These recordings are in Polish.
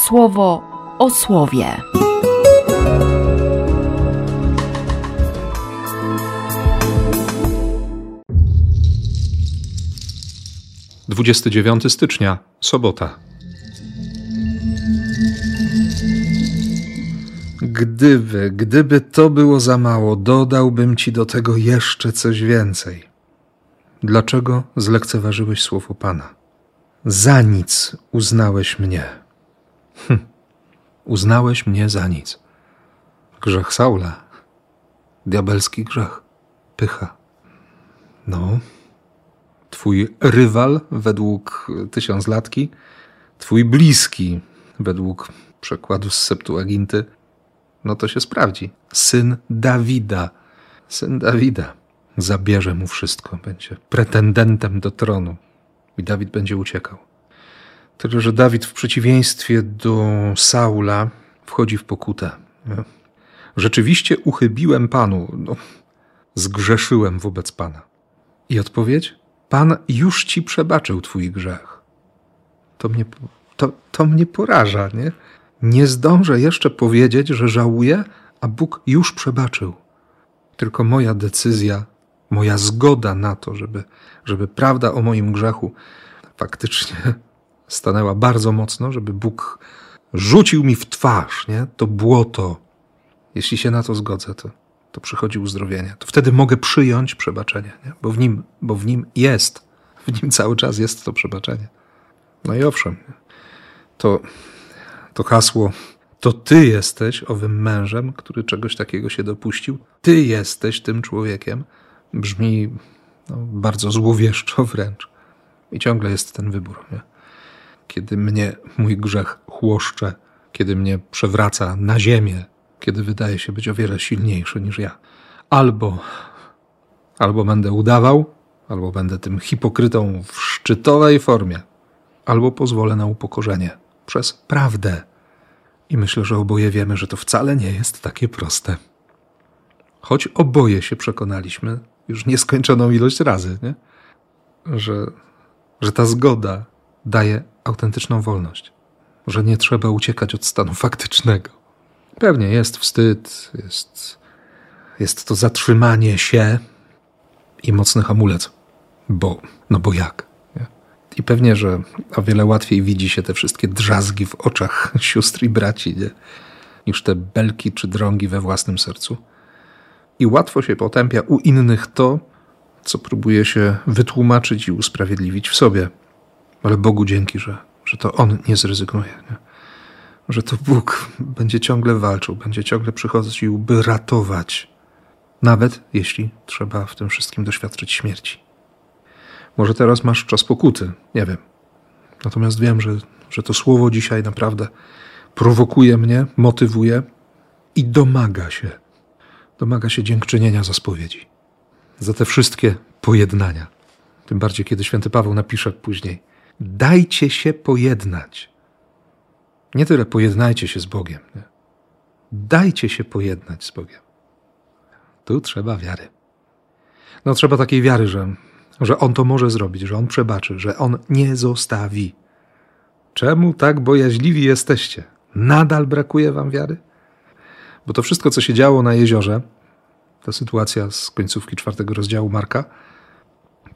Słowo o słowie. Dwudziesty dziewiąty stycznia, sobota. Gdyby to było za mało, dodałbym ci do tego jeszcze coś więcej. Dlaczego zlekceważyłeś słowo Pana? Za nic uznałeś mnie. Uznałeś mnie za nic. Grzech Saula. Diabelski grzech. Pycha. No. Twój rywal według tysiąclatki. Twój bliski według przekładu z Septuaginty. No to się sprawdzi. Syn Dawida. Zabierze mu wszystko. Będzie pretendentem do tronu. I Dawid będzie uciekał. Tyle, że Dawid w przeciwieństwie do Saula wchodzi w pokutę. Rzeczywiście uchybiłem Panu. Zgrzeszyłem wobec Pana. I odpowiedź? Pan już ci przebaczył twój grzech. To mnie poraża, nie? Nie zdążę jeszcze powiedzieć, że żałuję, a Bóg już przebaczył. Tylko moja decyzja, moja zgoda na to, żeby prawda o moim grzechu faktycznie stanęła bardzo mocno, żeby Bóg rzucił mi w twarz, nie? To błoto. Jeśli się na to zgodzę, to przychodzi uzdrowienie. To wtedy mogę przyjąć przebaczenie, nie? Bo w nim cały czas jest to przebaczenie. No i owszem, to hasło, to ty jesteś owym mężem, który czegoś takiego się dopuścił, ty jesteś tym człowiekiem, brzmi bardzo złowieszczo wręcz. I ciągle jest ten wybór, nie? Kiedy mnie mój grzech chłoszcze, kiedy mnie przewraca na ziemię, kiedy wydaje się być o wiele silniejszy niż ja. Albo będę udawał, albo będę tym hipokrytą w szczytowej formie, albo pozwolę na upokorzenie przez prawdę. I myślę, że oboje wiemy, że to wcale nie jest takie proste. Choć oboje się przekonaliśmy już nieskończoną ilość razy, nie? Że ta zgoda daje autentyczną wolność. Że nie trzeba uciekać od stanu faktycznego. Pewnie jest wstyd, jest to zatrzymanie się i mocny hamulec. Bo jak? Nie? I pewnie, że o wiele łatwiej widzi się te wszystkie drzazgi w oczach sióstr i braci, nie? Niż te belki czy drągi we własnym sercu. I łatwo się potępia u innych to, co próbuje się wytłumaczyć i usprawiedliwić w sobie. Ale Bogu dzięki, że to On nie zrezygnuje. Nie? Że to Bóg będzie ciągle walczył, będzie ciągle przychodził, by ratować. Nawet jeśli trzeba w tym wszystkim doświadczyć śmierci. Może teraz masz czas pokuty, nie wiem. Natomiast wiem, że to słowo dzisiaj naprawdę prowokuje mnie, motywuje i domaga się dziękczynienia za spowiedzi. Za te wszystkie pojednania. Tym bardziej, kiedy święty Paweł napisze później: dajcie się pojednać. Nie tyle pojednajcie się z Bogiem. Nie? Dajcie się pojednać z Bogiem. Tu trzeba wiary. Trzeba takiej wiary, że On to może zrobić, że On przebaczy, że On nie zostawi. Czemu tak bojaźliwi jesteście? Nadal brakuje wam wiary? Bo to wszystko, co się działo na jeziorze, ta sytuacja z końcówki 4 rozdziału Marka,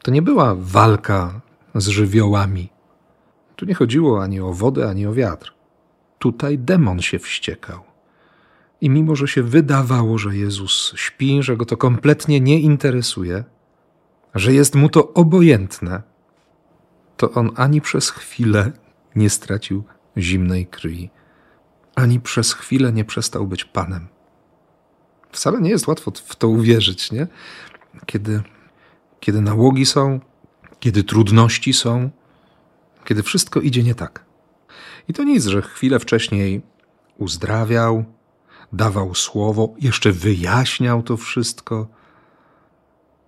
to nie była walka z żywiołami. Tu nie chodziło ani o wodę, ani o wiatr. Tutaj demon się wściekał. I mimo, że się wydawało, że Jezus śpi, że go to kompletnie nie interesuje, że jest mu to obojętne, to on ani przez chwilę nie stracił zimnej krwi. Ani przez chwilę nie przestał być Panem. Wcale nie jest łatwo w to uwierzyć, nie? Kiedy nałogi są, kiedy trudności są, kiedy wszystko idzie nie tak. I to nic, że chwilę wcześniej uzdrawiał, dawał słowo, jeszcze wyjaśniał to wszystko.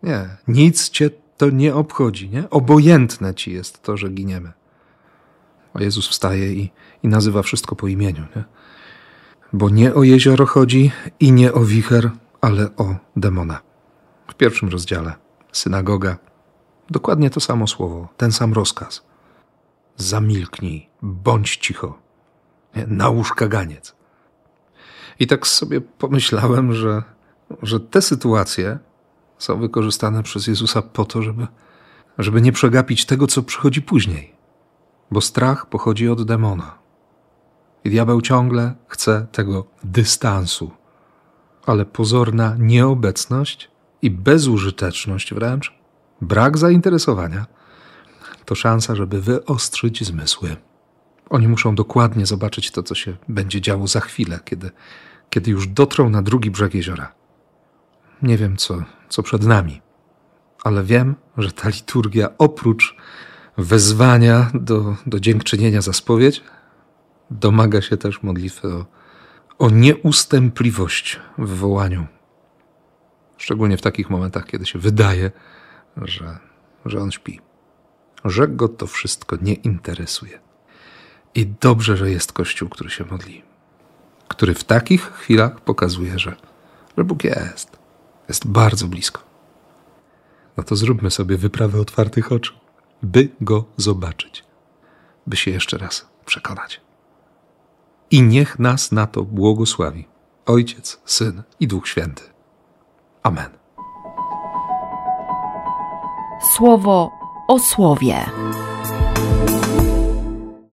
Nie, nic cię to nie obchodzi, nie? Obojętne ci jest to, że giniemy. A Jezus wstaje i nazywa wszystko po imieniu, nie? Bo nie o jezioro chodzi i nie o wicher, ale o demona. W 1 rozdziale, synagoga, dokładnie to samo słowo, ten sam rozkaz. Zamilknij, bądź cicho. nałóż kaganiec. I tak sobie pomyślałem, że te sytuacje są wykorzystane przez Jezusa po to, żeby nie przegapić tego, co przychodzi później. Bo strach pochodzi od demona. I diabeł ciągle chce tego dystansu. Ale pozorna nieobecność i bezużyteczność wręcz, brak zainteresowania, to szansa, żeby wyostrzyć zmysły. Oni muszą dokładnie zobaczyć to, co się będzie działo za chwilę, kiedy już dotrą na drugi brzeg jeziora. Nie wiem, co przed nami, ale wiem, że ta liturgia oprócz wezwania do dziękczynienia za spowiedź domaga się też modlitwy o nieustępliwość w wołaniu. Szczególnie w takich momentach, kiedy się wydaje, że on śpi. Że go to wszystko nie interesuje. I dobrze, że jest Kościół, który się modli. Który w takich chwilach pokazuje, że Bóg jest. Jest bardzo blisko. No to zróbmy sobie wyprawę otwartych oczu, by go zobaczyć. By się jeszcze raz przekonać. I niech nas na to błogosławi Ojciec, Syn i Duch Święty. Amen. Słowo o słowie.